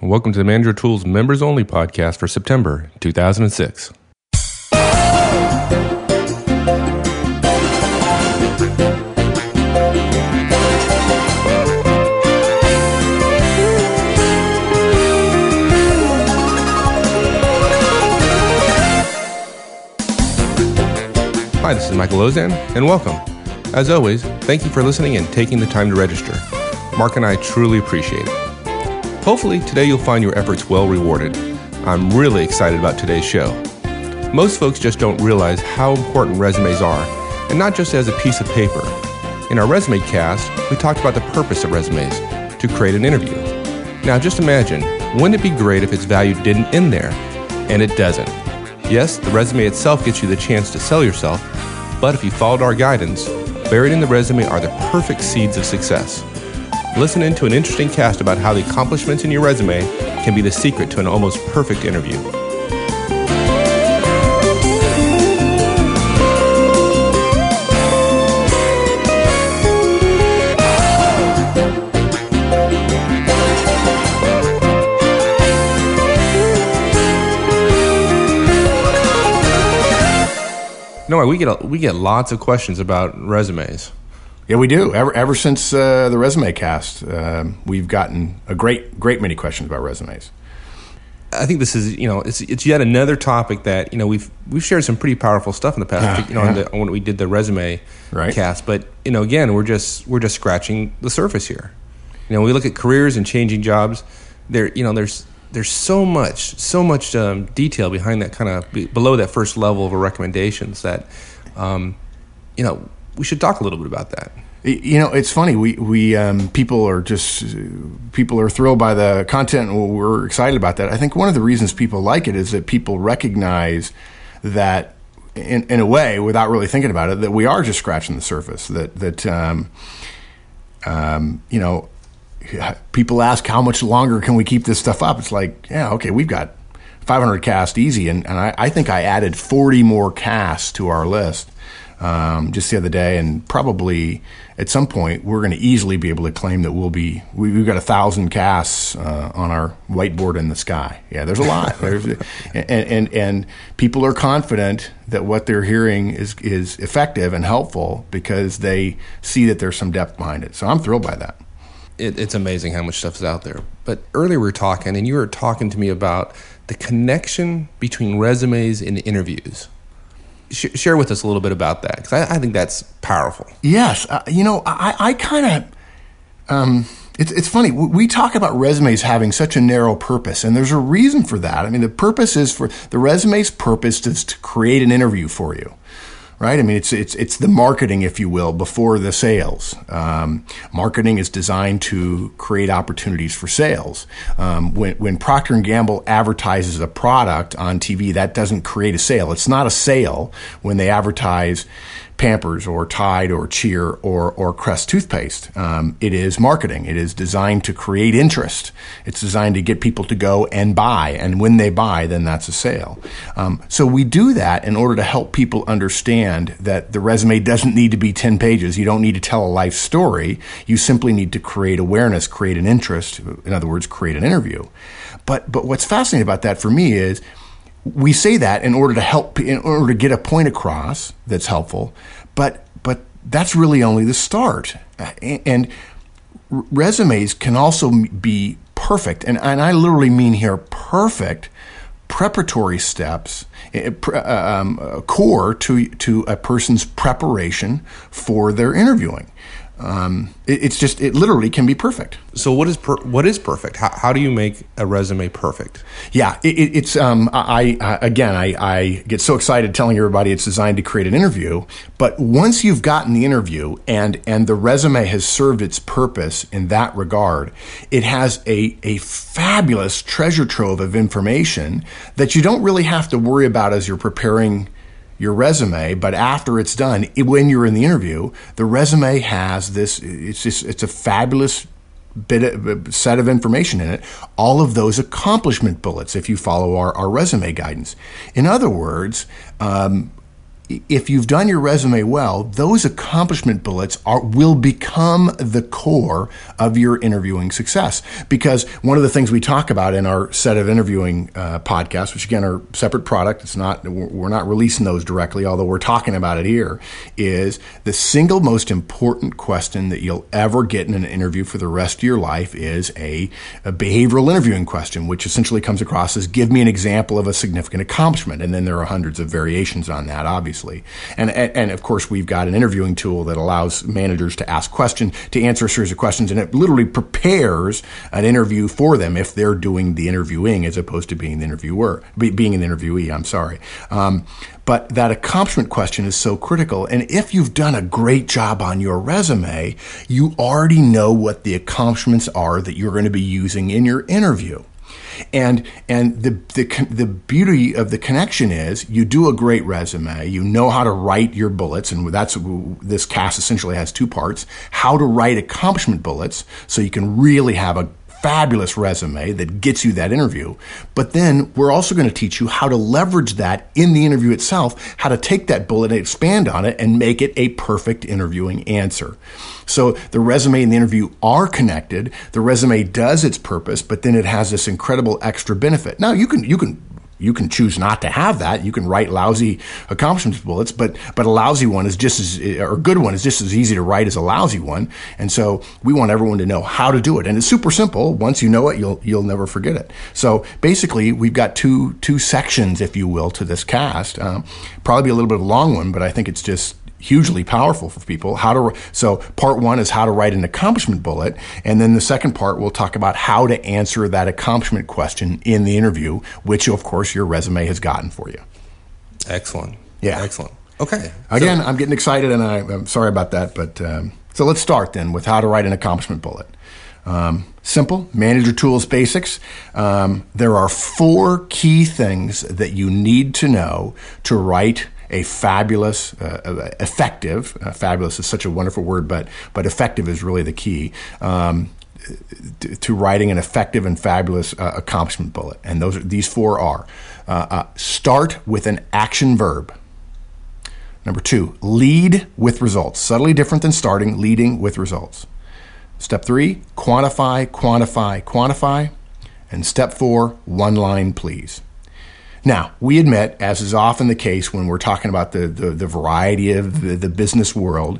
and welcome to the Manager Tools Members Only podcast for September 2006. Hi, this is Michael Lozan, and welcome. As always, thank you for listening and taking the time to register. Mark and I truly appreciate it. Hopefully, today you'll find your efforts well rewarded. I'm really excited about today's show. Most folks just don't realize how important resumes are, and not just as a piece of paper. In our resume cast, we talked about the purpose of resumes, to create an interview. Now, just imagine, wouldn't it be great if its value didn't end there? And it doesn't. Yes, the resume itself gets you the chance to sell yourself, but if you followed our guidance, buried in the resume are the perfect seeds of success. Listen in to an interesting cast about how the accomplishments in your resume can be the secret to an almost perfect interview. No, we get lots of questions about resumes. Yeah, we do. Ever since the resume cast, we've gotten a great many questions about resumes. I think this is, it's yet another topic that, we've shared some pretty powerful stuff in the past, when we did the resume cast, but again, we're just scratching the surface here. When we look at careers and changing jobs, there there's so much detail behind that, kind of below that first level of recommendations that, we should talk a little bit about that. It's funny. We people are thrilled by the content, and we're excited about that. I think one of the reasons people like it is that people recognize that in a way, without really thinking about it, that we are just scratching the surface. That people ask, how much longer can we keep this stuff up? It's like, yeah, okay, we've got 500 casts easy, and I think I added 40 more casts to our list just the other day, and probably at some point we're going to easily be able to claim that we've got 1,000 casts on our whiteboard in the sky. Yeah, there's a lot. and people are confident that what they're hearing is effective and helpful because they see that there's some depth behind it. So I'm thrilled by that. It's amazing how much stuff is out there. But earlier we were talking, and you were talking to me about the connection between resumes and interviews. Share with us a little bit about that, because I think that's powerful. Yes. I kind of it's funny. We talk about resumes having such a narrow purpose, and there's a reason for that. I mean, the resume's purpose is to create an interview for you. Right, I mean, it's the marketing, if you will, before the sales. Marketing is designed to create opportunities for sales. When Procter and Gamble advertises a product on TV, that doesn't create a sale. It's not a sale when they advertise Pampers or Tide or Cheer or Crest toothpaste. It is marketing. It is designed to create interest. It's designed to get people to go and buy, and when they buy, then that's a sale. So we do that in order to help people understand that the resume doesn't need to be 10 pages. You don't need to tell a life story. You simply need to create awareness, create an interest. In other words, create an interview. But what's fascinating about that for me is we say that in order to get a point across that's helpful. But that's really only the start. And resumes can also be perfect, and I literally mean here perfect, preparatory steps, core to a person's preparation for their interviewing. It literally can be perfect. So what is perfect? How do you make a resume perfect? Yeah, I get so excited telling everybody it's designed to create an interview. But once you've gotten the interview and the resume has served its purpose in that regard, it has a fabulous treasure trove of information that you don't really have to worry about as you're preparing your resume, but after it's done, when you're in the interview, the resume has this. It's a fabulous set of information in it. All of those accomplishment bullets, if you follow our resume guidance. In other words, if you've done your resume well, those accomplishment bullets will become the core of your interviewing success. Because one of the things we talk about in our set of interviewing podcasts, which again are separate product, we're not releasing those directly, although we're talking about it here, is the single most important question that you'll ever get in an interview for the rest of your life is a behavioral interviewing question, which essentially comes across as, give me an example of a significant accomplishment. And then there are hundreds of variations on that, obviously. And of course, we've got an interviewing tool that allows managers to ask questions, to answer a series of questions, and it literally prepares an interview for them if they're doing the interviewing as opposed to being an interviewee. I'm sorry. But that accomplishment question is so critical. And if you've done a great job on your resume, you already know what the accomplishments are that you're going to be using in your interview. And the beauty of the connection is you do a great resume, you know how to write your bullets, and that's this cast essentially has two parts: how to write accomplishment bullets so you can really have a fabulous resume that gets you that interview. But then we're also going to teach you how to leverage that in the interview itself, how to take that bullet and expand on it and make it a perfect interviewing answer. So the resume and the interview are connected. The resume does its purpose, but then it has this incredible extra benefit. Now you can choose not to have that. You can write lousy accomplishments bullets, but a lousy one is just as, or a good one is just as easy to write as a lousy one. And so we want everyone to know how to do it. And it's super simple. Once you know it, you'll never forget it. So basically, we've got two sections, if you will, to this cast. Probably a little bit of a long one, but I think it's just hugely powerful for people. So part one is how to write an accomplishment bullet. And then the second part, we'll talk about how to answer that accomplishment question in the interview, which of course your resume has gotten for you. Excellent. Yeah. Excellent. Okay. Again, so, I'm getting excited and I'm sorry about that. But so let's start then with how to write an accomplishment bullet. Simple, Manager Tools basics. There are four key things that you need to know to write a fabulous, effective, fabulous is such a wonderful word, but effective is really the key to writing an effective and fabulous accomplishment bullet. And these four are: start with an action verb. Number two, lead with results. Subtly different than starting, leading with results. Step three, quantify, quantify, quantify. And step four, one line, please. Now, we admit, as is often the case when we're talking about the variety of the business world,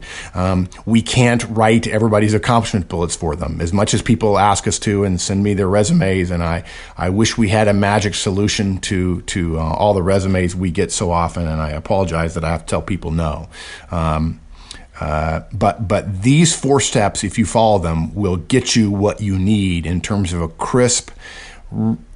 we can't write everybody's accomplishment bullets for them. As much as people ask us to and send me their resumes, and I wish we had a magic solution to all the resumes we get so often, and I apologize that I have to tell people no. But these four steps, if you follow them, will get you what you need in terms of a crisp,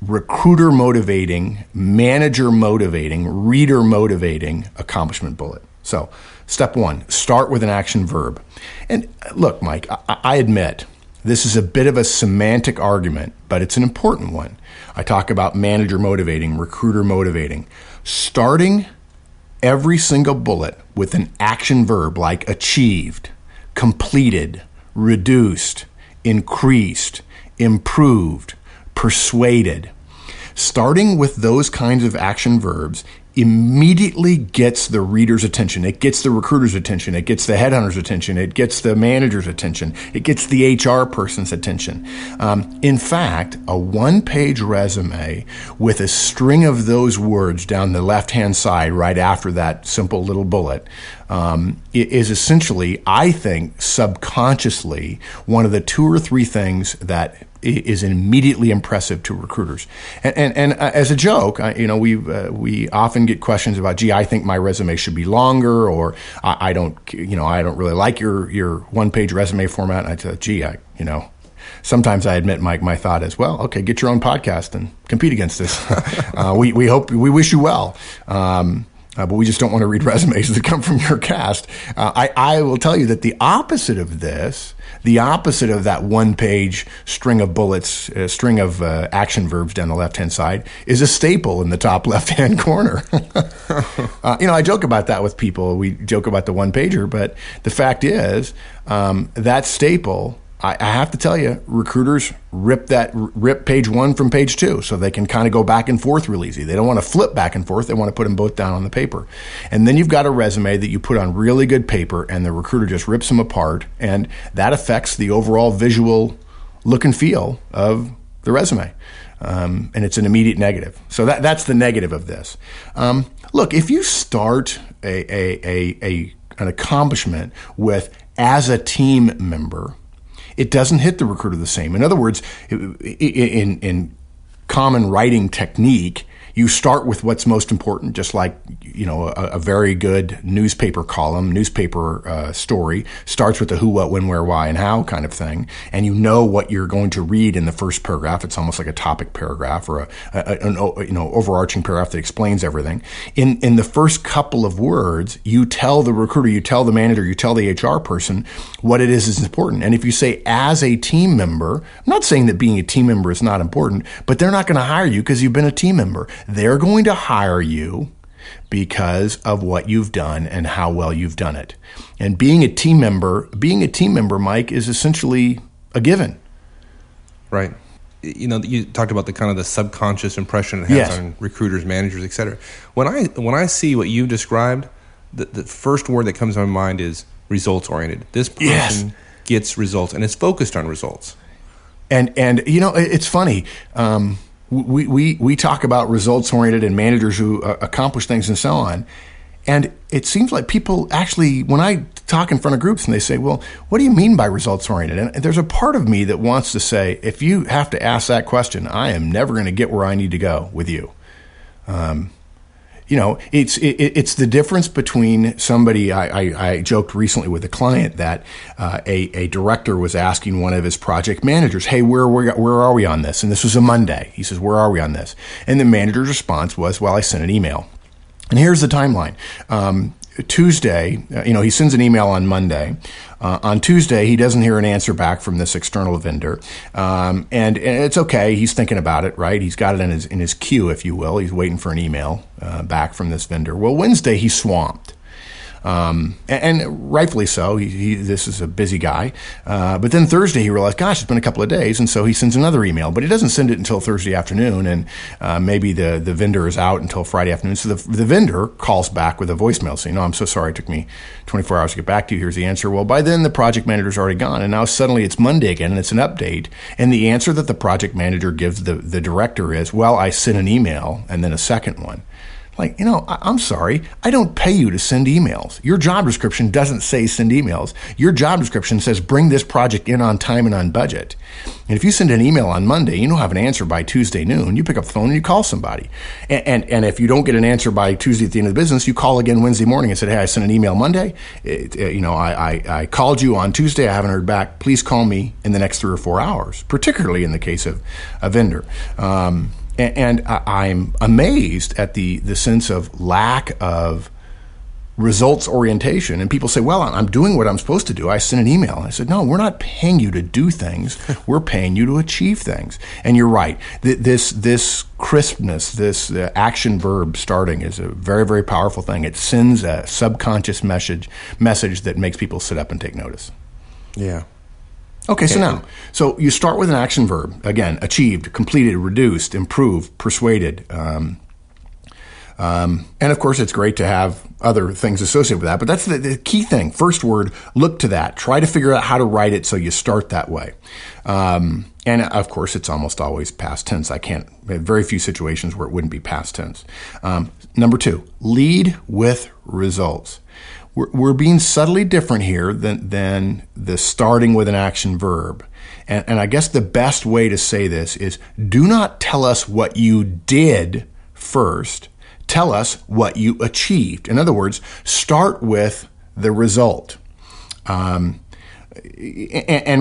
recruiter motivating, manager motivating, reader motivating accomplishment bullet. So step one, start with an action verb. And look, Mike, I admit this is a bit of a semantic argument, but it's an important one. I talk about manager motivating, recruiter motivating. Starting every single bullet with an action verb like achieved, completed, reduced, increased, improved, persuaded. Starting with those kinds of action verbs immediately gets the reader's attention. It gets the recruiter's attention. It gets the headhunter's attention. It gets the manager's attention. It gets the HR person's attention. In fact, a one-page resume with a string of those words down the left-hand side right after that simple little bullet is essentially, I think, subconsciously one of the two or three things that is immediately impressive to recruiters. And as a joke, we often get questions about, gee, I think my resume should be longer, or I don't really like your one-page resume format. And I say, gee, sometimes I admit, Mike, my thought is, well, okay, get your own podcast and compete against this. We wish you well. But we just don't want to read resumes that come from your cast. I will tell you that the opposite of this, the opposite of that one-page string of bullets, string of action verbs down the left-hand side, is a staple in the top left-hand corner. I joke about that with people. We joke about the one-pager, but the fact is that staple I have to tell you, recruiters rip page one from page two, so they can kind of go back and forth real easy. They don't want to flip back and forth. They want to put them both down on the paper. And then you've got a resume that you put on really good paper, and the recruiter just rips them apart, and that affects the overall visual look and feel of the resume. And it's an immediate negative. So that's the negative of this. Look, if you start an accomplishment with "as a team member," it doesn't hit the recruiter the same. In other words, in common writing technique, you start with what's most important, just like, you know, a very good newspaper column, story starts with the who, what, when, where, why, and how kind of thing. And you know what you're going to read in the first paragraph. It's almost like a topic paragraph or an overarching paragraph that explains everything. In the first couple of words, you tell the recruiter, you tell the manager, you tell the HR person what it is important. And if you say as a team member, I'm not saying that being a team member is not important, but they're not going to hire you because you've been a team member. They're going to hire you because of what you've done and how well you've done it. And being a team member, Mike, is essentially a given. Right. You know, you talked about the kind of the subconscious impression it has on recruiters, managers, et cetera. When I see what you described, the first word that comes to my mind is results oriented. This person gets results and is focused on results. And you know, it's funny. We talk about results-oriented and managers who accomplish things and so on. And it seems like people actually, when I talk in front of groups and they say, well, what do you mean by results-oriented? And there's a part of me that wants to say, if you have to ask that question, I am never going to get where I need to go with you. You know, it's the difference between somebody. I joked recently with a client that a director was asking one of his project managers, "Hey, where are we on this?" And this was a Monday. He says, "Where are we on this?" And the manager's response was, "Well, I sent an email, and here's the timeline." Tuesday, you know, he sends an email on Monday. On Tuesday, he doesn't hear an answer back from this external vendor, and it's okay. He's thinking about it, right? He's got it in his queue, if you will. He's waiting for an email back from this vendor. Well, Wednesday, he's swamped, and rightfully so. This is a busy guy. But then Thursday, he realized, gosh, it's been a couple of days, and so he sends another email. But he doesn't send it until Thursday afternoon, and maybe the vendor is out until Friday afternoon. So the vendor calls back with a voicemail saying, "No, I'm so sorry. It took me 24 hours to get back to you. Here's the answer." Well, by then, the project manager's already gone, and now suddenly it's Monday again, and it's an update. And the answer that the project manager gives the director is, "Well, I sent an email," and then a second one. Like, you know, I'm sorry, I don't pay you to send emails. Your job description doesn't say send emails. Your job description says bring this project in on time and on budget. And if you send an email on Monday, you don't have an answer by Tuesday noon, you pick up the phone and you call somebody. And if you don't get an answer by Tuesday at the end of the business, you call again Wednesday morning and said, "Hey, I sent an email Monday. I called you on Tuesday. I haven't heard back. Please call me in the next 3 or 4 hours," particularly in the case of a vendor. And I'm amazed at the sense of lack of results orientation. And people say, "Well, I'm doing what I'm supposed to do. I sent an email." And I said, "No, we're not paying you to do things. We're paying you to achieve things." And you're right. This crispness, this action verb starting is a very, very powerful thing. It sends a subconscious message that makes people sit up and take notice. Yeah. Okay, so you start with an action verb. Again, achieved, completed, reduced, improved, persuaded. And, of course, it's great to have other things associated with that. But that's the key thing. First word, look to that. Try to figure out how to write it so you start that way. And, of course, it's almost always past tense. Very few situations where it wouldn't be past tense. Number two, lead with results. We're being subtly different here than the starting with an action verb. And I guess the best way to say this is, do not tell us what you did first. Tell us what you achieved. In other words, start with the result. And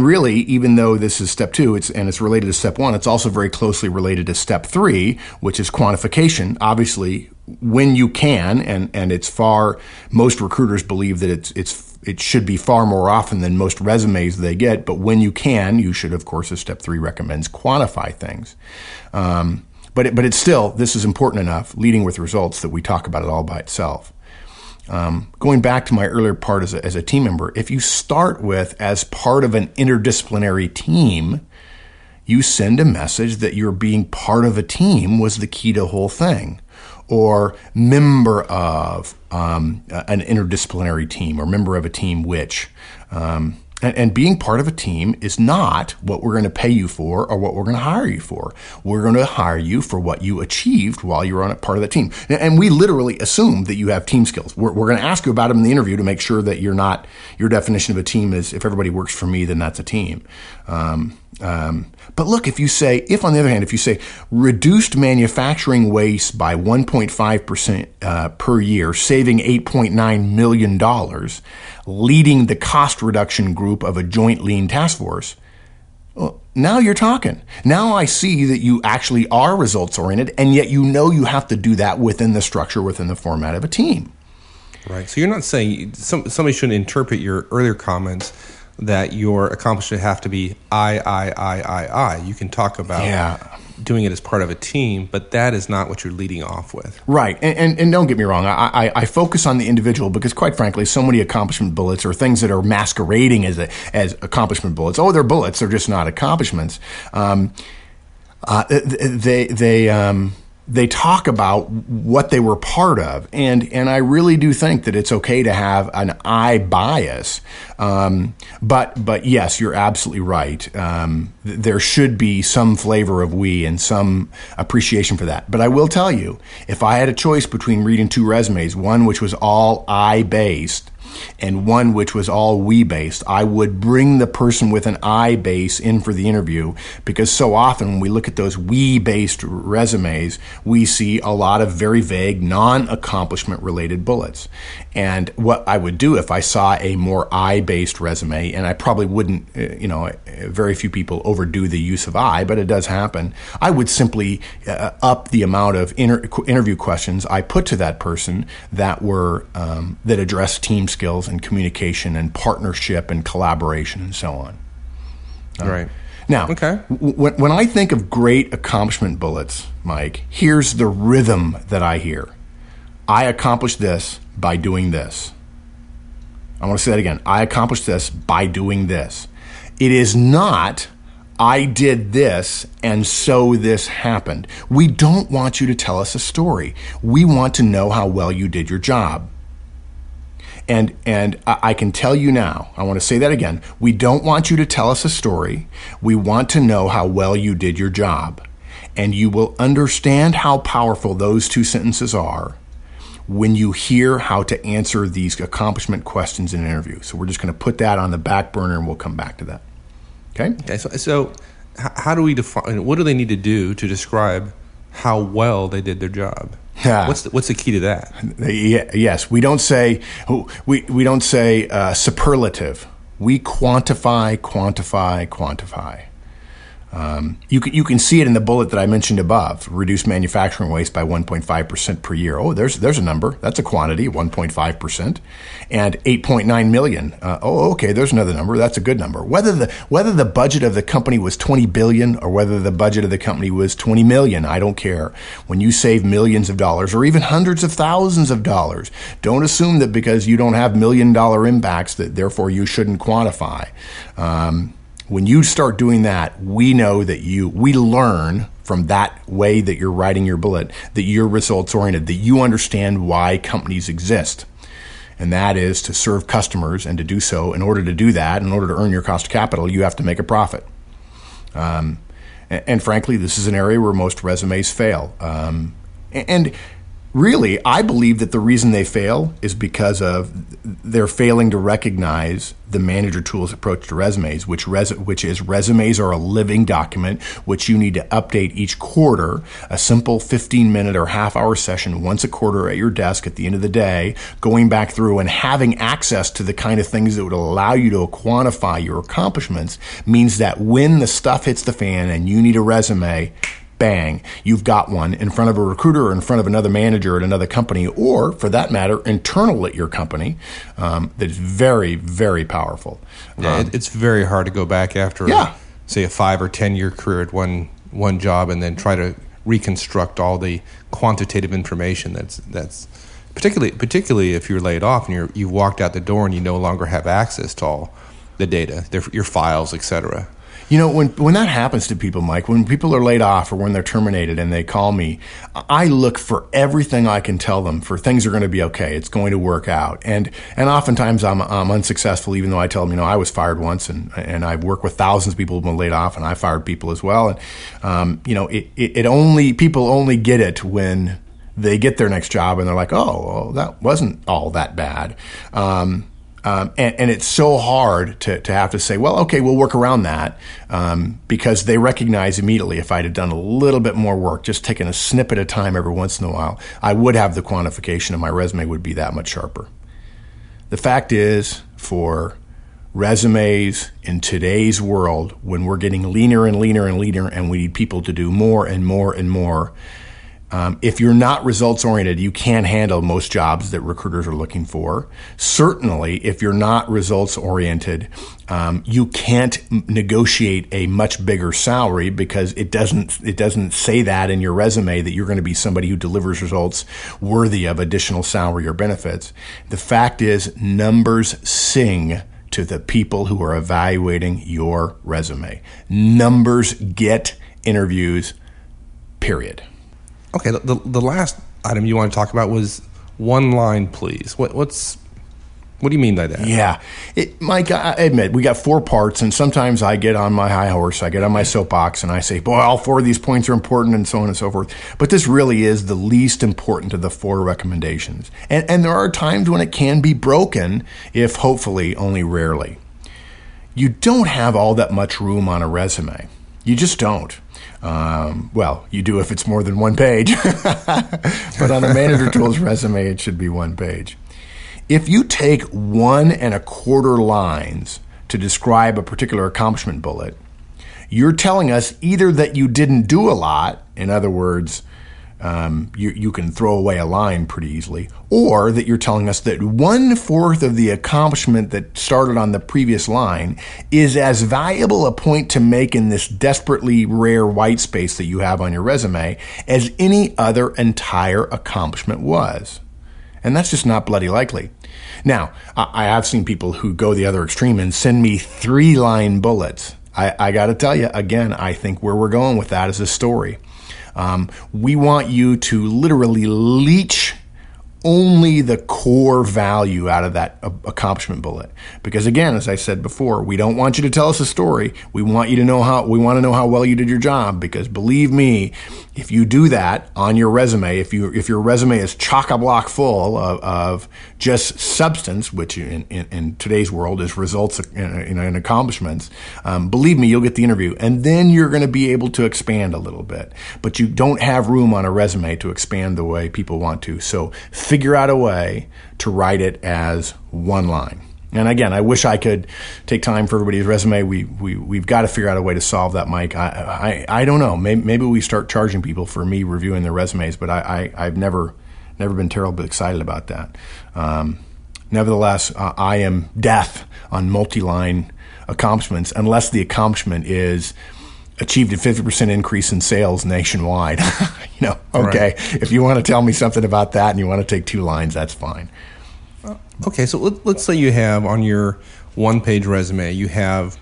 really, even though this is step two, it's related to step one, it's also very closely related to step three, which is quantification. Obviously, when you can, and it's far, most recruiters believe that it should be far more often than most resumes they get, but when you can, you should, of course, as step three recommends, quantify things. But it's still, this is important enough, leading with results, that we talk about it all by itself. Going back to my earlier part as a team member, if you start with as part of an interdisciplinary team, you send a message that you're being part of a team was the key to the whole thing, or member of an interdisciplinary team, or member of a team which. And being part of a team is not what we're going to pay you for or what we're going to hire you for. We're going to hire you for what you achieved while you were on a part of the team. And we literally assume that you have team skills. We're going to ask you about them in the interview to make sure that you're not, your definition of a team is if everybody works for me, then that's a team. But look, if on the other hand, you say reduced manufacturing waste by 1.5% per year, saving $8.9 million, leading the cost reduction group of a joint lean task force, well, now you're talking. Now I see that you actually are results oriented, and yet you know you have to do that within the structure, within the format of a team. Right. So you're not saying somebody shouldn't interpret your earlier comments that your accomplishment have to be I. You can talk about doing it as part of a team, but that is not what you're leading off with. Right. And don't get me wrong. I focus on the individual because, quite frankly, so many accomplishment bullets are things that are masquerading as accomplishment bullets. Oh, they're bullets. They're just not accomplishments. They talk about what they were part of. And I really do think that it's okay to have an I bias. But yes, you're absolutely right. There should be some flavor of we and some appreciation for that. But I will tell you, if I had a choice between reading two resumes, one which was all I based and one which was all we based, I would bring the person with an I base in for the interview, because so often when we look at those we based resumes, we see a lot of very vague, non-accomplishment related bullets. And what I would do if I saw a more I based resume, and I probably wouldn't, very few people overdo the use of I, but it does happen, I would simply up the amount of interview questions I put to that person that were that addressed team skills and communication and partnership and collaboration and so on. Right. Now, okay. When I think of great accomplishment bullets, Mike, here's the rhythm that I hear. I accomplished this by doing this. I want to say that again. I accomplished this by doing this. It is not I did this, and so this happened. We don't want you to tell us a story. We want to know how well you did your job. And I can tell you now, I want to say that again, we don't want you to tell us a story. We want to know how well you did your job. And you will understand how powerful those two sentences are when you hear how to answer these accomplishment questions in an interview. So we're just going to put that on the back burner and we'll come back to that. Okay. So how do we define, what do they need to do to describe how well they did their job? What's the key to that? Yes, we don't say superlative. We quantify. You can see it in the bullet that I mentioned above. Reduce manufacturing waste by 1.5% per year. Oh, there's a number. That's a quantity, 1.5%, and 8.9 million. Okay, there's another number. That's a good number. Whether the budget of the company was 20 billion or whether the budget of the company was 20 million, I don't care. When you save millions of dollars or even hundreds of thousands of dollars, don't assume that because you don't have $1 million impacts that therefore you shouldn't quantify. When you start doing that, we know that we learn from that way that you're writing your bullet, that you're results oriented, that you understand why companies exist. And that is to serve customers, and to do so, in order to do that, in order to earn your cost of capital, you have to make a profit. And frankly, this is an area where most resumes fail. And really, I believe that the reason they fail is because of they're failing to recognize the Manager Tools approach to resumes, which is resumes are a living document which you need to update each quarter. A simple 15-minute or half-hour session once a quarter at your desk at the end of the day, going back through and having access to the kind of things that would allow you to quantify your accomplishments means that when the stuff hits the fan and you need a resume, bang, you've got one in front of a recruiter or in front of another manager at another company, or for that matter, internal at your company, that is very, very powerful. It's very hard to go back after, say, a 5 or 10 year career at one job and then try to reconstruct all the quantitative information that's particularly if you're laid off and you walked out the door and you no longer have access to all the data, your files, etc. You know, when that happens to people, Mike, when people are laid off or when they're terminated and they call me, I look for everything I can tell them for things are going to be okay. It's going to work out. And oftentimes I'm unsuccessful, even though I tell them, you know, I was fired once and I've worked with thousands of people who've been laid off and I fired people as well. And, you know, people only get it when they get their next job and they're like, oh, well, that wasn't all that bad. And it's so hard to have to say, well, okay, we'll work around that, because they recognize immediately if I'd have done a little bit more work, just taking a snippet of time every once in a while, I would have the quantification and my resume would be that much sharper. The fact is, for resumes in today's world, when we're getting leaner and leaner and leaner and we need people to do more and more and more, if you're not results-oriented, you can't handle most jobs that recruiters are looking for. Certainly, if you're not results-oriented, you can't negotiate a much bigger salary because it doesn't say that in your resume that you're going to be somebody who delivers results worthy of additional salary or benefits. The fact is, numbers sing to the people who are evaluating your resume. Numbers get interviews, period. Okay, the last item you want to talk about was one line, please. What do you mean by that? Yeah, Mike, I admit, we got four parts, and sometimes I get on my high horse, I get on my soapbox, and I say, boy, all four of these points are important, and so on and so forth. But this really is the least important of the four recommendations. And there are times when it can be broken, if hopefully only rarely. You don't have all that much room on a resume. You just don't. Well, you do if it's more than one page, but on a Manager Tools resume, it should be one page. If you take 1.25 lines to describe a particular accomplishment bullet, you're telling us either that you didn't do a lot, in other words, you can throw away a line pretty easily, or that you're telling us that 1/4 of the accomplishment that started on the previous line is as valuable a point to make in this desperately rare white space that you have on your resume as any other entire accomplishment was. And that's just not bloody likely. Now, I have seen people who go the other extreme and send me 3-line bullets. I got to tell you, again, I think where we're going with that is a story. We want you to literally leech only the core value out of that accomplishment bullet. Because again, as I said before, we don't want you to tell us a story. We want you to know how, we want to know how well you did your job, because believe me, if you do that on your resume, if your resume is chock-a-block full of just substance, which in today's world is results and accomplishments, believe me, you'll get the interview. And then you're going to be able to expand a little bit. But you don't have room on a resume to expand the way people want to. So figure out a way to write it as one line. And again, I wish I could take time for everybody's resume. We've got to figure out a way to solve that, Mike. I don't know. Maybe we start charging people for me reviewing their resumes, but I've never been terribly excited about that. Nevertheless, I am deaf on multi-line accomplishments unless the accomplishment is achieved a 50% increase in sales nationwide. You know, okay, right. If you want to tell me something about that and you want to take 2 lines, that's fine. Okay, so let's say you have on your one-page resume, you have,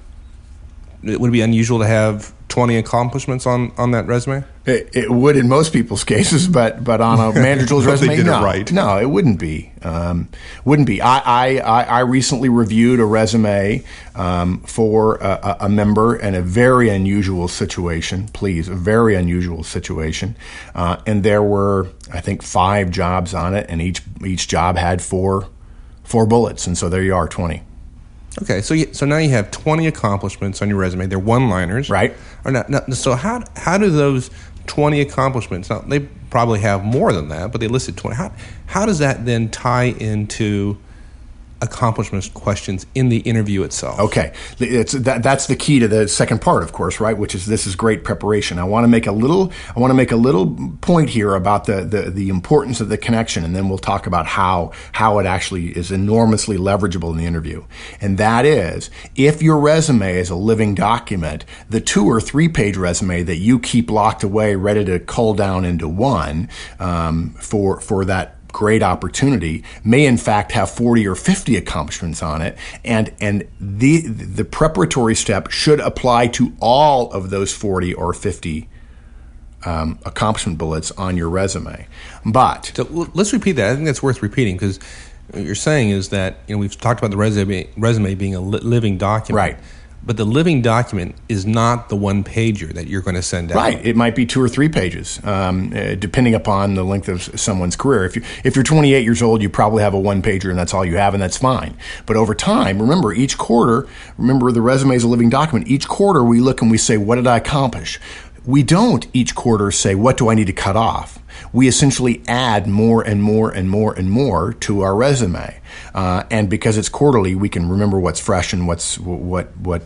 it would be unusual to have 20 accomplishments on that resume? It would in most people's cases, but on a Manager Tools resume, no, it wouldn't be. I recently reviewed a resume for a member in a very unusual situation, a very unusual situation. And there were, I think, 5 jobs on it, and each job had four bullets, and so there you are, 20. Okay, so now you have 20 accomplishments on your resume. They're one-liners, right? Or not, so how do those 20 accomplishments? Now they probably have more than that, but they listed 20. How does that then tie into accomplishments questions in the interview itself? Okay, that's the key to the second part, of course, right? Which is this is great preparation. I want to make a little point here about the importance of the connection, and then we'll talk about how it actually is enormously leverageable in the interview. And that is, if your resume is a living document, the 2 or 3-page resume that you keep locked away, ready to cull down into one for that great opportunity may in fact have 40 or 50 accomplishments on it, and the preparatory step should apply to all of those 40 or 50 accomplishment bullets on your resume. But so let's repeat that. I think that's worth repeating, because what you're saying is that, you know, we've talked about the resume being a living document, right? But the living document is not the one pager that you're going to send out. Right. It might be 2 or 3 pages, depending upon the length of someone's career. If you're 28 years old, you probably have a one pager, and that's all you have, and that's fine. But over time, remember, each quarter, remember the resume is a living document. Each quarter we look and we say, what did I accomplish? We don't each quarter say, what do I need to cut off? We essentially add more and more and more and more to our resume. And because it's quarterly, we can remember what's fresh and what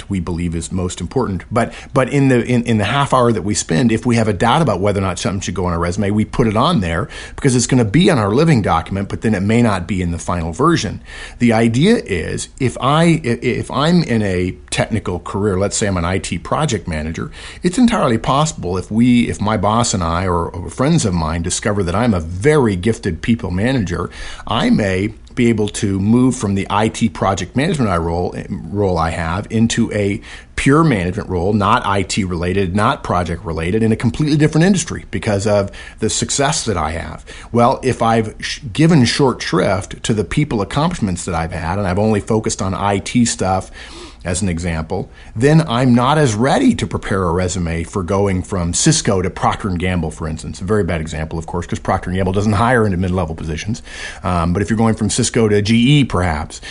we believe is most important. But in the half hour that we spend, if we have a doubt about whether or not something should go on our resume, we put it on there, because it's going to be on our living document, but then it may not be in the final version. The idea is, if I'm in a technical career, let's say I'm an IT project manager, it's entirely possible if my boss and I, or friends of mine, discover that I'm a very gifted people manager, I may be able to move from the IT project management role I have into a pure management role, not IT related, not project related, in a completely different industry because of the success that I have. Well, if I've given short shrift to the people accomplishments that I've had, and I've only focused on IT stuff as an example, then I'm not as ready to prepare a resume for going from Cisco to Procter and Gamble, for instance. A very bad example, of course, because Procter and Gamble doesn't hire into mid-level positions. But if you're going from Cisco to GE, perhaps,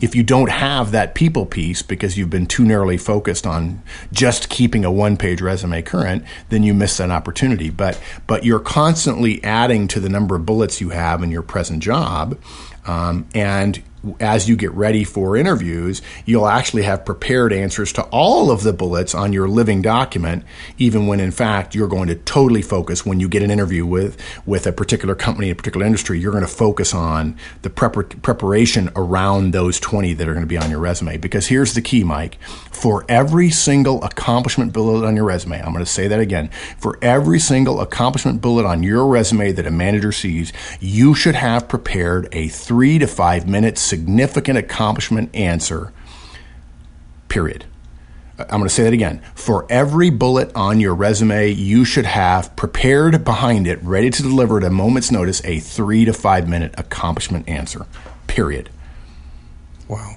if you don't have that people piece because you've been too narrowly focused on just keeping a one-page resume current, then you miss that opportunity. But you're constantly adding to the number of bullets you have in your present job, and as you get ready for interviews, you'll actually have prepared answers to all of the bullets on your living document, even when, in fact, you're going to totally focus when you get an interview with a particular company, a particular industry. You're going to focus on the preparation around those 20 that are going to be on your resume. Because here's the key, Mike. For every single accomplishment bullet on your resume, I'm going to say that again. For every single accomplishment bullet on your resume that a manager sees, you should have prepared a 3 to 5 minute significant accomplishment answer, period. I'm going to say that again. For every bullet on your resume, you should have prepared behind it, ready to deliver at a moment's notice, a 3 to 5 minute accomplishment answer, period. Wow.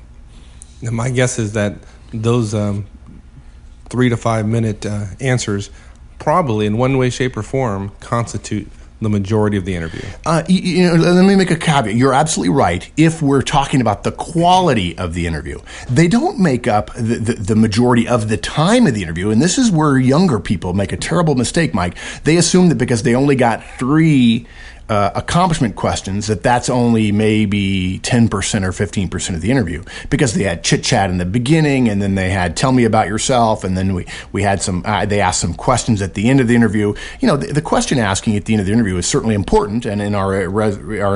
Now, my guess is that those 3 to 5 minute answers probably in one way, shape, or form constitute the majority of the interview. Let me make a caveat. You're absolutely right. If we're talking about the quality of the interview, they don't make up the majority of the time of the interview. And this is where younger people make a terrible mistake, Mike. They assume that because they only got 3 accomplishment questions, that's only maybe 10% or 15% of the interview, because they had chit chat in the beginning, and then they had tell me about yourself, and then we had some they asked some questions at the end of the interview. You know, the question asking at the end of the interview is certainly important, and in our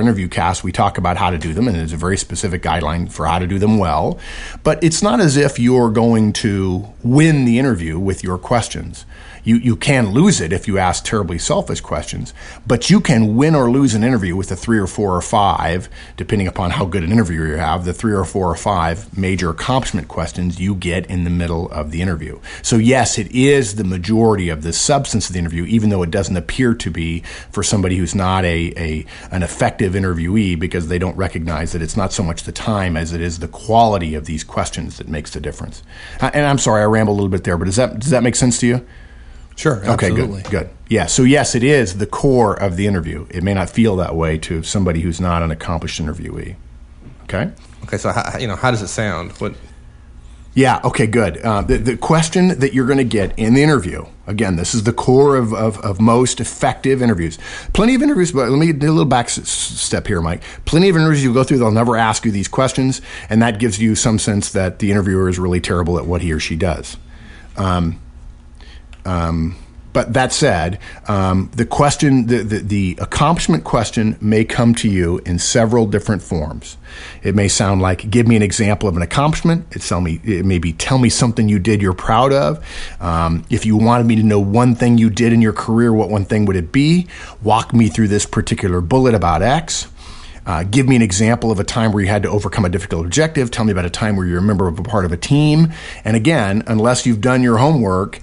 interview cast we talk about how to do them, and there's a very specific guideline for how to do them well. But it's not as if you're going to win the interview with your questions. You can lose it if you ask terribly selfish questions, but you can win or lose an interview with the 3 or 4 or 5, depending upon how good an interviewer you have, the 3 or 4 or 5 major accomplishment questions you get in the middle of the interview. So yes, it is the majority of the substance of the interview, even though it doesn't appear to be for somebody who's not an effective interviewee, because they don't recognize that it's not so much the time as it is the quality of these questions that makes the difference. And I'm sorry, I rambled a little bit there, but does that make sense to you? Sure, absolutely. Okay, good. Yeah, so yes, it is the core of the interview. It may not feel that way to somebody who's not an accomplished interviewee. Okay? Okay, so how does it sound? What? Yeah, okay, good. The question that you're going to get in the interview, again, this is the core of most effective interviews. Plenty of interviews, but let me do a little back step here, Mike. Plenty of interviews you go through, they'll never ask you these questions, and that gives you some sense that the interviewer is really terrible at what he or she does. But that said, the question, the accomplishment question may come to you in several different forms. It may sound like, give me an example of an accomplishment. It may be, tell me something you did you're proud of. If you wanted me to know one thing you did in your career, what one thing would it be? Walk me through this particular bullet about X. Give me an example of a time where you had to overcome a difficult objective. Tell me about a time where you're a member of a part of a team. And again, unless you've done your homework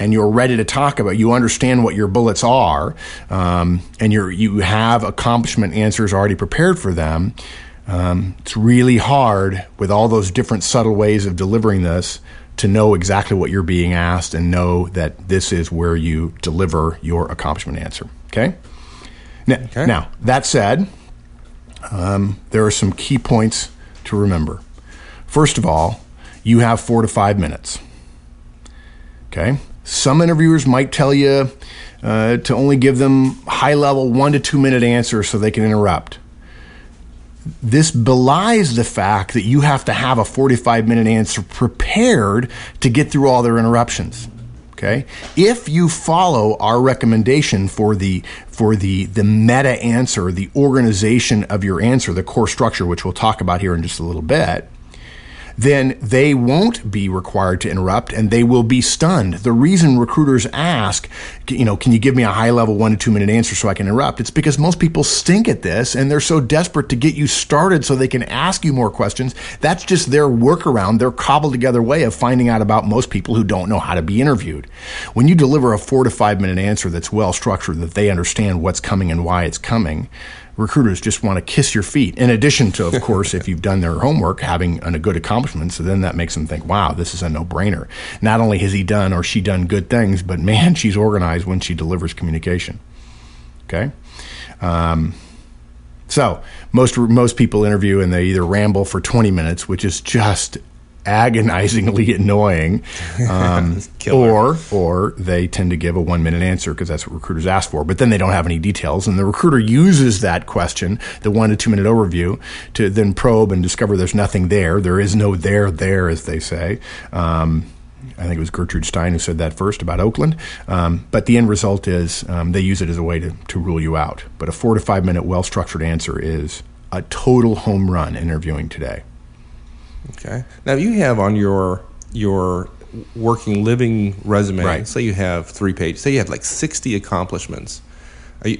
and you're ready to talk about, you understand what your bullets are, and you have accomplishment answers already prepared for them, it's really hard with all those different subtle ways of delivering this to know exactly what you're being asked and know that this is where you deliver your accomplishment answer. Okay? Now that said, there are some key points to remember. First of all, you have 4 to 5 minutes. Okay? Some interviewers might tell you to only give them high-level 1 to 2 minute answers so they can interrupt. This belies the fact that you have to have a 45-minute answer prepared to get through all their interruptions. Okay? If you follow our recommendation for the meta answer, the organization of your answer, the core structure, which we'll talk about here in just a little bit, then they won't be required to interrupt and they will be stunned. The reason recruiters ask, can you give me a high-level 1 to 2 minute answer so I can interrupt? It's because most people stink at this and they're so desperate to get you started so they can ask you more questions. That's just their workaround, their cobbled together way of finding out about most people who don't know how to be interviewed. When you deliver a 4 to 5 minute answer that's well-structured, that they understand what's coming and why it's coming, recruiters just want to kiss your feet. In addition to, of course, if you've done their homework, having a good accomplishment, so then that makes them think, wow, this is a no-brainer. Not only has he done or she done good things, but man, she's organized when she delivers communication. Okay? So most people interview and they either ramble for 20 minutes, which is just agonizingly annoying, or they tend to give a 1 minute answer because that's what recruiters ask for, but then they don't have any details, and the recruiter uses that question, the 1 to 2 minute overview, to then probe and discover there's nothing there. There is no there, as they say. I think it was Gertrude Stein who said that first about Oakland. But the end result is they use it as a way to rule you out. But a 4 to 5 minute well-structured answer is a total home run interviewing today. Okay. Now, you have on your working living resume, right, say you have 3 pages, say you have like 60 accomplishments.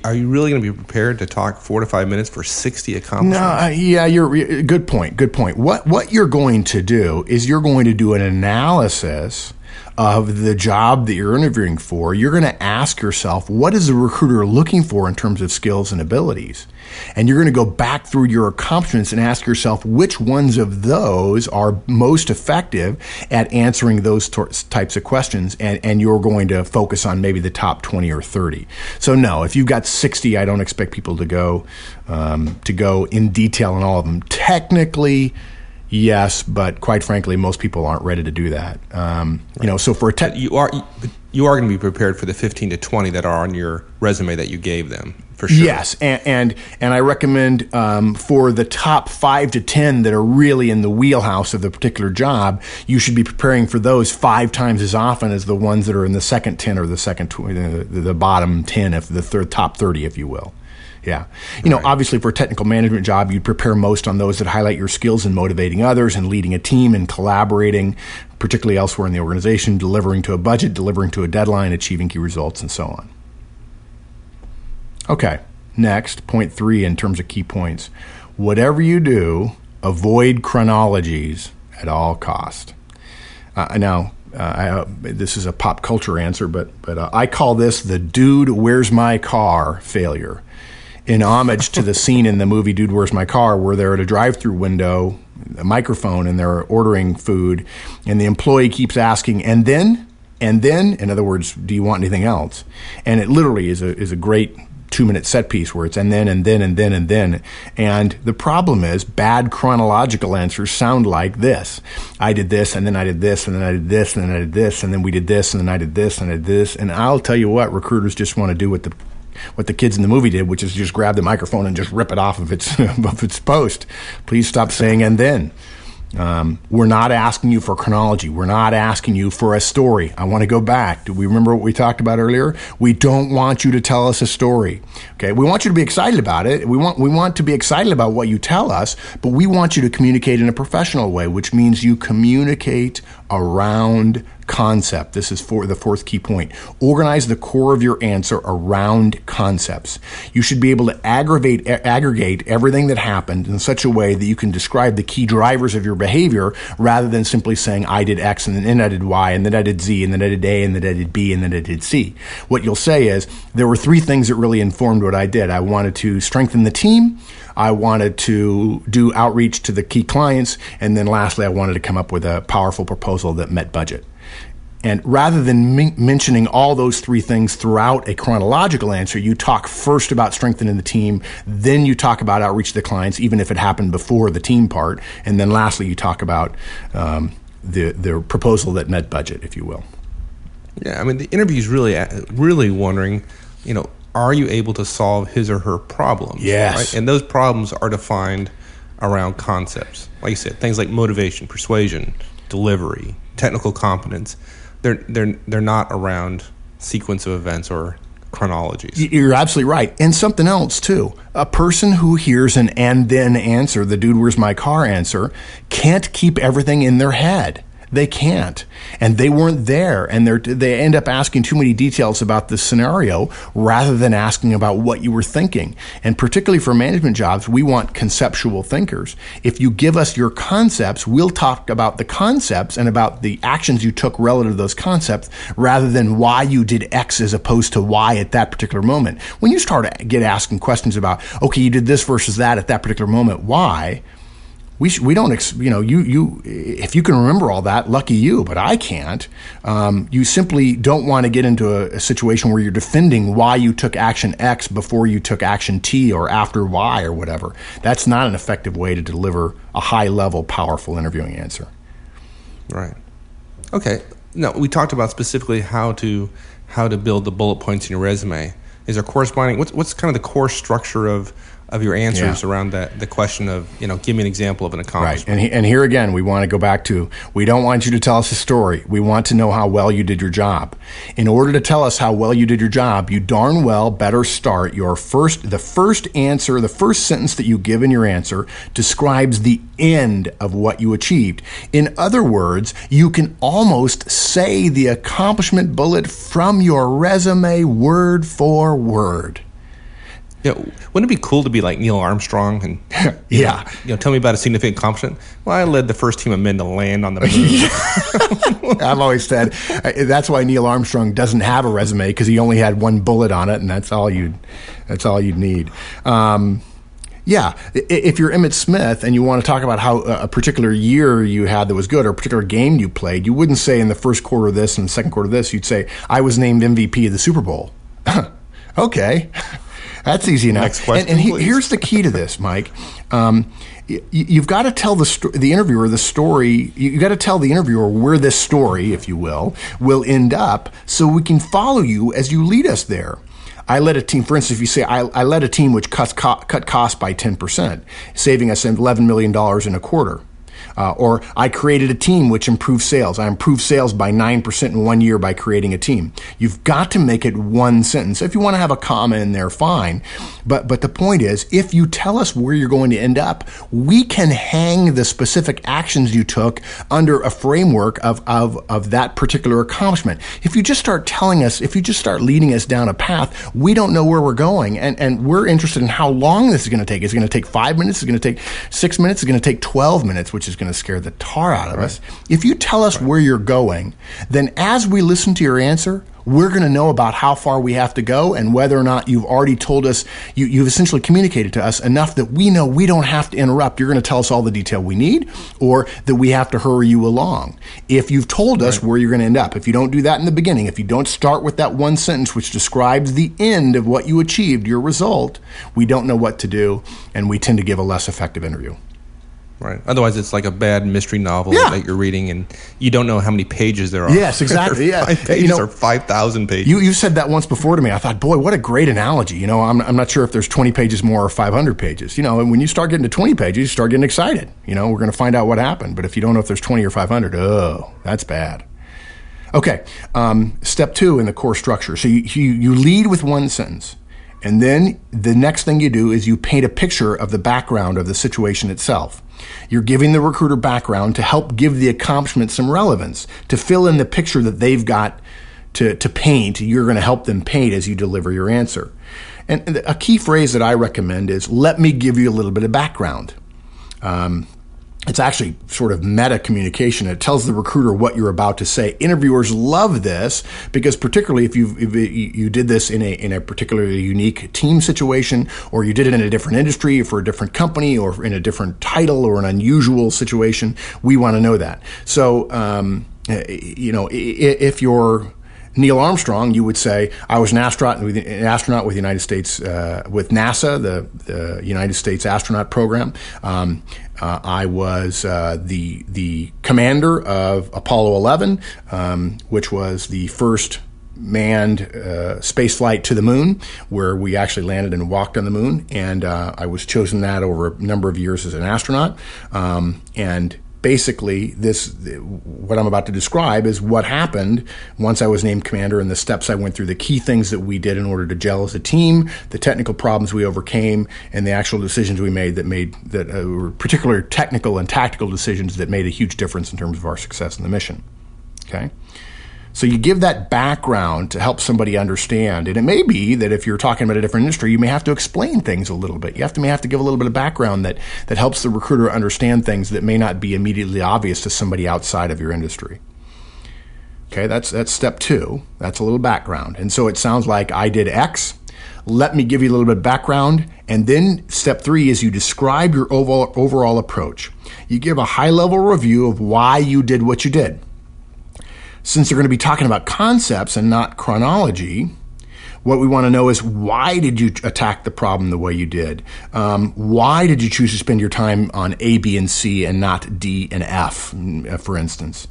Are you really going to be prepared to talk 4 to 5 minutes for 60 accomplishments? No, good point. What you're going to do is you're going to do an analysis of the job that you're interviewing for. You're going to ask yourself, what is the recruiter looking for in terms of skills and abilities? And you're going to go back through your accomplishments and ask yourself which ones of those are most effective at answering those types of questions, and you're going to focus on maybe the top 20 or 30. So no, if you've got 60, I don't expect people to go in detail on all of them. Technically, yes, but quite frankly, most people aren't ready to do that. Right. So for a you are going to be prepared for the 15 to 20 that are on your resume that you gave them, for sure. Yes, and I recommend for the top 5 to 10 that are really in the wheelhouse of the particular job, you should be preparing for those 5 times as often as the ones that are in the second 10 or the second 20, the bottom 10, if the third top 30, if you will. Yeah. Right. Obviously for a technical management job, you'd prepare most on those that highlight your skills in motivating others and leading a team and collaborating, particularly elsewhere in the organization, delivering to a budget, delivering to a deadline, achieving key results, and so on. Okay. Next, point 3 in terms of key points. Whatever you do, avoid chronologies at all cost. This is a pop culture answer, but I call this the dude, where's my car failure. In homage to the scene in the movie Dude, Where's My Car, where they're at a drive-through window, a microphone, and they're ordering food, and the employee keeps asking, and then, in other words, do you want anything else? And it literally is a great 2-minute set piece where it's and then. And the problem is bad chronological answers sound like this. I did this, and then I did this, and then I did this, and then I did this, and then we did this, and then I did this, and I did this. And I'll tell you what, recruiters just want to do with what the kids in the movie did, which is just grab the microphone and just rip it off of its post. Please stop saying and then. We're not asking you for chronology. We're not asking you for a story. I want to go back. Do we remember what we talked about earlier? We don't want you to tell us a story. Okay. We want you to be excited about it. We want to be excited about what you tell us, but we want you to communicate in a professional way, which means you communicate around concept. This is for the fourth key point. Organize the core of your answer around concepts. You should be able to aggregate everything that happened in such a way that you can describe the key drivers of your behavior rather than simply saying, I did X and then I did Y and then I did Z and then I did A and then I did B and then I did C. What you'll say is, there were three things that really informed what I did. I wanted to strengthen the team. I wanted to do outreach to the key clients. And then lastly, I wanted to come up with a powerful proposal that met budget. And rather than mentioning all those three things throughout a chronological answer, you talk first about strengthening the team, then you talk about outreach to the clients, even if it happened before the team part, and then lastly you talk about the proposal that met budget, if you will. Yeah, I mean, the interview's really wondering, you know, are you able to solve his or her problems? Yes. Right? And those problems are defined around concepts. Like you said, things like motivation, persuasion, delivery, technical competence. They're not around sequence of events or chronologies. You're absolutely right. And something else, too. A person who hears an and then answer, the dude, where's my car answer, can't keep everything in their head. They can't. And they weren't there. And they end up asking too many details about the scenario rather than asking about what you were thinking. And particularly for management jobs, we want conceptual thinkers. If you give us your concepts, we'll talk about the concepts and about the actions you took relative to those concepts rather than why you did X as opposed to Y at that particular moment. When you start to get asking questions about, okay, you did this versus that at that particular moment, why? You if you can remember all that, lucky you, but I can't. You simply don't want to get into a situation where you're defending why you took action X before you took action T or after Y or whatever. That's not an effective way to deliver a high-level, powerful interviewing answer. Right. Okay. Now, we talked about specifically how to build the bullet points in your resume. Is there corresponding? What's kind of the core structure of your answers around that, the question of, you know, give me an example of an accomplishment. Right. And here again, we want to go back to, we don't want you to tell us a story. We want to know how well you did your job. In order to tell us how well you did your job, you darn well better start the first sentence that you give in your answer describes the end of what you achieved. In other words, you can almost say the accomplishment bullet from your resume word for word. Yeah, wouldn't it be cool to be like Neil Armstrong and tell me about a significant accomplishment? Well, I led the first team of men to land on the moon. I've always said that's why Neil Armstrong doesn't have a resume, because he only had one bullet on it, and that's all you'd need. Yeah, if you're Emmitt Smith and you want to talk about how a particular year you had that was good or a particular game you played, you wouldn't say in the first quarter of this and the second quarter of this. You'd say, I was named MVP of the Super Bowl. Okay. That's easy enough. Next question, here's the key to this, Mike. You've got to tell the interviewer the story. You've got to tell the interviewer where this story, if you will end up, so we can follow you as you lead us there. I led a team, for instance, if you say, I led a team which cut costs by 10%, saving us $11 million in a quarter. Or I created a team which improved sales. I improved sales by 9% in 1 year by creating a team. You've got to make it one sentence. If you want to have a comma in there, fine. But the point is, if you tell us where you're going to end up, we can hang the specific actions you took under a framework of that particular accomplishment. If you just start telling us, if you just start leading us down a path, we don't know where we're going. And we're interested in how long this is going to take. Is it going to take 5 minutes? Is it going to take 6 minutes? Is it going to take 12 minutes, which is going to scare the tar out of us. If you tell us where you're going, then as we listen to your answer, we're going to know about how far we have to go and whether or not you've already told us, you've essentially communicated to us enough that we know we don't have to interrupt. You're going to tell us all the detail we need, or that we have to hurry you along. If you've told us where you're going to end up, if you don't do that in the beginning, if you don't start with that one sentence which describes the end of what you achieved, your result, we don't know what to do, and we tend to give a less effective interview. Right. Otherwise, it's like a bad mystery novel that you're reading, and you don't know how many pages there are. Yes, exactly. Yeah, 5 pages or 5,000 pages. You said that once before to me. I thought, boy, what a great analogy. You know, I'm not sure if there's 20 pages more or 500 pages. You know, and when you start getting to 20 pages, you start getting excited. You know, we're going to find out what happened. But if you don't know if there's 20 or 500, oh, that's bad. Okay. Step two in the core structure. So you lead with one sentence. And then the next thing you do is you paint a picture of the background of the situation itself. You're giving the recruiter background to help give the accomplishment some relevance, to fill in the picture that they've got to paint. You're going to help them paint as you deliver your answer. And a key phrase that I recommend is, let me give you a little bit of background. It's actually sort of meta communication. It tells the recruiter what you're about to say. Interviewers love this because, particularly if you did this in a particularly unique team situation, or you did it in a different industry for a different company, or in a different title or an unusual situation, we want to know that. So, you know, if you're Neil Armstrong, you would say, I was an astronaut with the United States, with NASA, the United States astronaut program. I was the commander of Apollo 11, which was the first manned space flight to the moon, where we actually landed and walked on the moon. And I was chosen that over a number of years as an astronaut. Basically, what I'm about to describe is what happened once I was named commander, and the steps I went through, the key things that we did in order to gel as a team, the technical problems we overcame, and the actual decisions we made that were particular technical and tactical decisions that made a huge difference in terms of our success in the mission. Okay? So you give that background to help somebody understand. And it may be that if you're talking about a different industry, you may have to explain things a little bit. You may have to give a little bit of background that helps the recruiter understand things that may not be immediately obvious to somebody outside of your industry. Okay, that's step two. That's a little background. And so it sounds like I did X. Let me give you a little bit of background. And then step three is you describe your overall approach. You give a high-level review of why you did what you did. Since they're going to be talking about concepts and not chronology, what we want to know is, why did you attack the problem the way you did? Why did you choose to spend your time on A, B, and C and not D and F, for instance?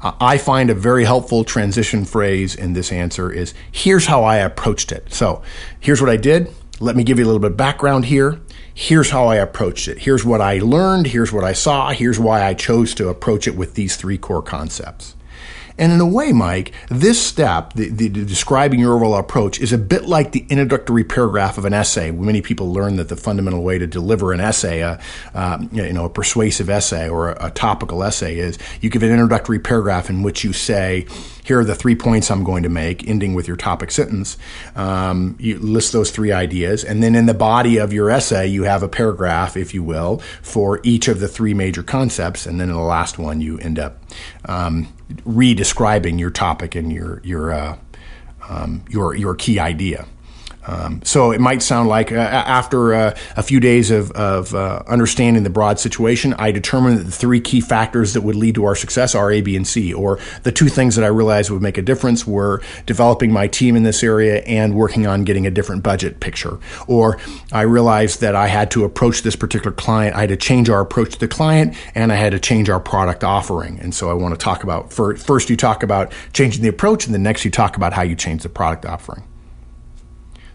I find a very helpful transition phrase in this answer is, here's how I approached it. So here's what I did. Let me give you a little bit of background here. Here's how I approached it. Here's what I learned. Here's what I saw. Here's why I chose to approach it with these three core concepts. And in a way, Mike, this step, the describing your overall approach, is a bit like the introductory paragraph of an essay. Many people learn that the fundamental way to deliver an essay, a persuasive essay or a topical essay, is you give an introductory paragraph in which you say, here are the 3 points I'm going to make, ending with your topic sentence. You list those 3 ideas. And then in the body of your essay, you have a paragraph, if you will, for each of the 3 major concepts. And then in the last one, you end up re-describing your topic and your key idea. So it might sound like after a few days of understanding the broad situation, I determined that the 3 key factors that would lead to our success are A, B, and C, or the 2 things that I realized would make a difference were developing my team in this area and working on getting a different budget picture. Or I realized that I had to approach this particular client. I had to change our approach to the client, and I had to change our product offering. And so I want to talk about, first you talk about changing the approach, and then next you talk about how you change the product offering.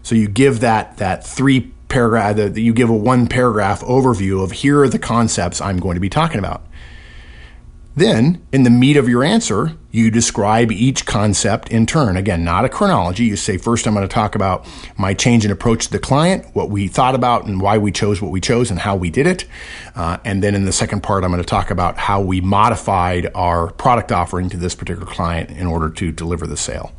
So you give that 3 paragraph, you give a 1 paragraph overview of, here are the concepts I'm going to be talking about. Then in the meat of your answer, you describe each concept in turn. Again, not a chronology. You say, first I'm going to talk about my change in approach to the client, what we thought about and why we chose what we chose and how we did it. And then in the second part, I'm going to talk about how we modified our product offering to this particular client in order to deliver the sale.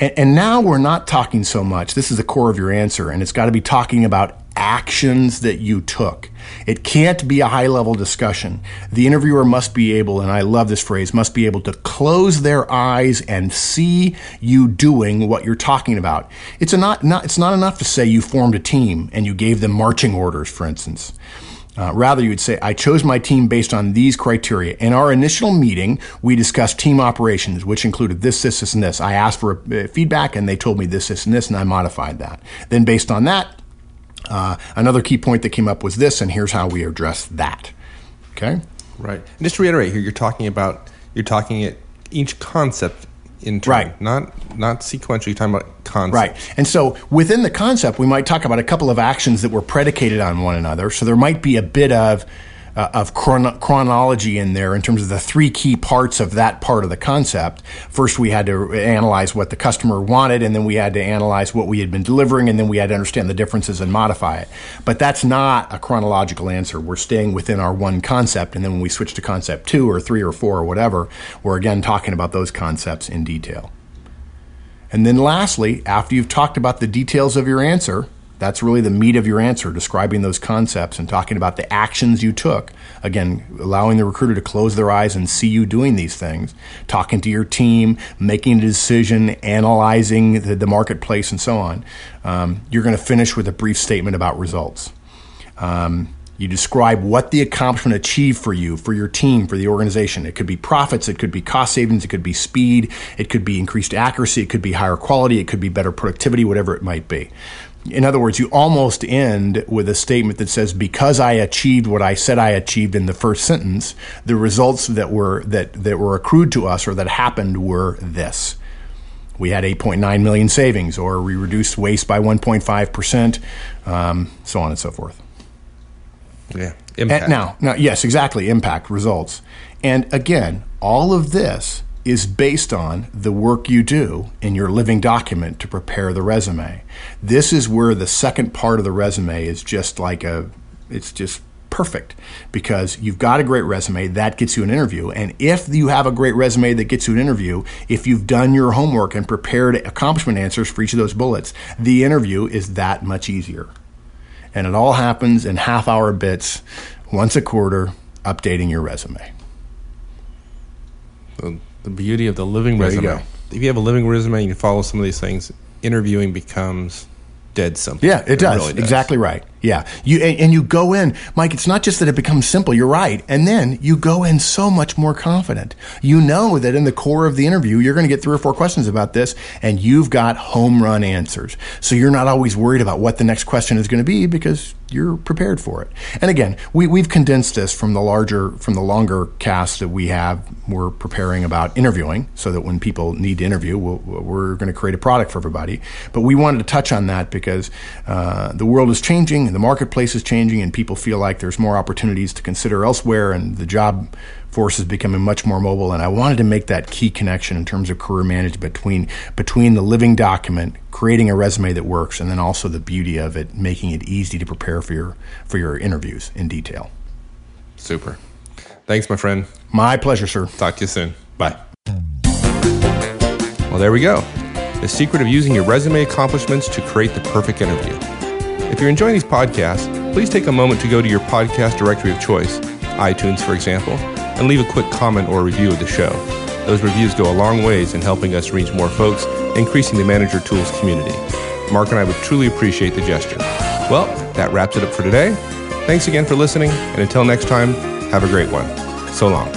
And now we're not talking so much. This is the core of your answer, and it's got to be talking about actions that you took. It can't be a high-level discussion. The interviewer must be able, and I love this phrase, must be able to close their eyes and see you doing what you're talking about. It's not enough to say you formed a team and you gave them marching orders, for instance. Rather, you would say, I chose my team based on these criteria. In our initial meeting, we discussed team operations, which included this, this, this, and this. I asked for feedback, and they told me this, this, and this, and I modified that. Then based on that, Another key point that came up was this, and here's how we address that. Okay? Right. And just to reiterate here, you're talking at each concept in turn, right? Not sequentially. You're talking about concept, right? And so within the concept, we might talk about a couple of actions that were predicated on one another. So there might be a bit of chronology in there in terms of the three key parts of that part of the concept. First, we had to analyze what the customer wanted, and then we had to analyze what we had been delivering, and then we had to understand the differences and modify it. But that's not a chronological answer. We're staying within our one concept, and then when we switch to concept 2 or 3 or 4 or whatever, we're again talking about those concepts in detail. And then lastly, after you've talked about the details of your answer, that's really the meat of your answer, describing those concepts and talking about the actions you took. Again, allowing the recruiter to close their eyes and see you doing these things, talking to your team, making a decision, analyzing the marketplace, and so on. You're going to finish with a brief statement about results. You describe what the accomplishment achieved for you, for your team, for the organization. It could be profits, it could be cost savings, it could be speed, it could be increased accuracy, it could be higher quality, it could be better productivity, whatever it might be. In other words, you almost end with a statement that says, because I achieved what I said I achieved in the first sentence, the results that were accrued to us or that happened were this. We had 8.9 million savings, or we reduced waste by 1.5%, so on and so forth. Yeah, impact. Now, yes, exactly, impact, results. And again, all of this is based on the work you do in your living document to prepare the resume. This is where the second part of the resume is just it's just perfect, because you've got a great resume that gets you an interview. And if you have a great resume that gets you an interview, if you've done your homework and prepared accomplishment answers for each of those bullets, the interview is that much easier. And it all happens in half-hour bits, once a quarter, updating your resume. The beauty of the living resume. You if you have a living resume and you follow some of these things, interviewing becomes dead simple. Yeah, it does. Really does. Exactly right. Yeah. You go in, Mike, it's not just that it becomes simple. You're right. And then you go in so much more confident. You know that in the core of the interview, you're going to get 3 or 4 questions about this, and you've got home run answers. So you're not always worried about what the next question is going to be because you're prepared for it. And again, we've condensed this from the longer cast that we have. We're preparing about interviewing so that when people need to interview, we're going to create a product for everybody. But we wanted to touch on that because the world is changing and the marketplace is changing, and people feel like there's more opportunities to consider elsewhere, and the job force is becoming much more mobile. And I wanted to make that key connection in terms of career management between the living document, creating a resume that works, and then also the beauty of it, making it easy to prepare for your interviews in detail. Super. Thanks, my friend. My pleasure, sir. Talk to you soon. Bye. Well, there we go. The secret of using your resume accomplishments to create the perfect interview. If you're enjoying these podcasts, please take a moment to go to your podcast directory of choice, iTunes, for example, and leave a quick comment or review of the show. Those reviews go a long ways in helping us reach more folks, increasing the Manager Tools community. Mark and I would truly appreciate the gesture. Well, that wraps it up for today. Thanks again for listening, and until next time, have a great one. So long.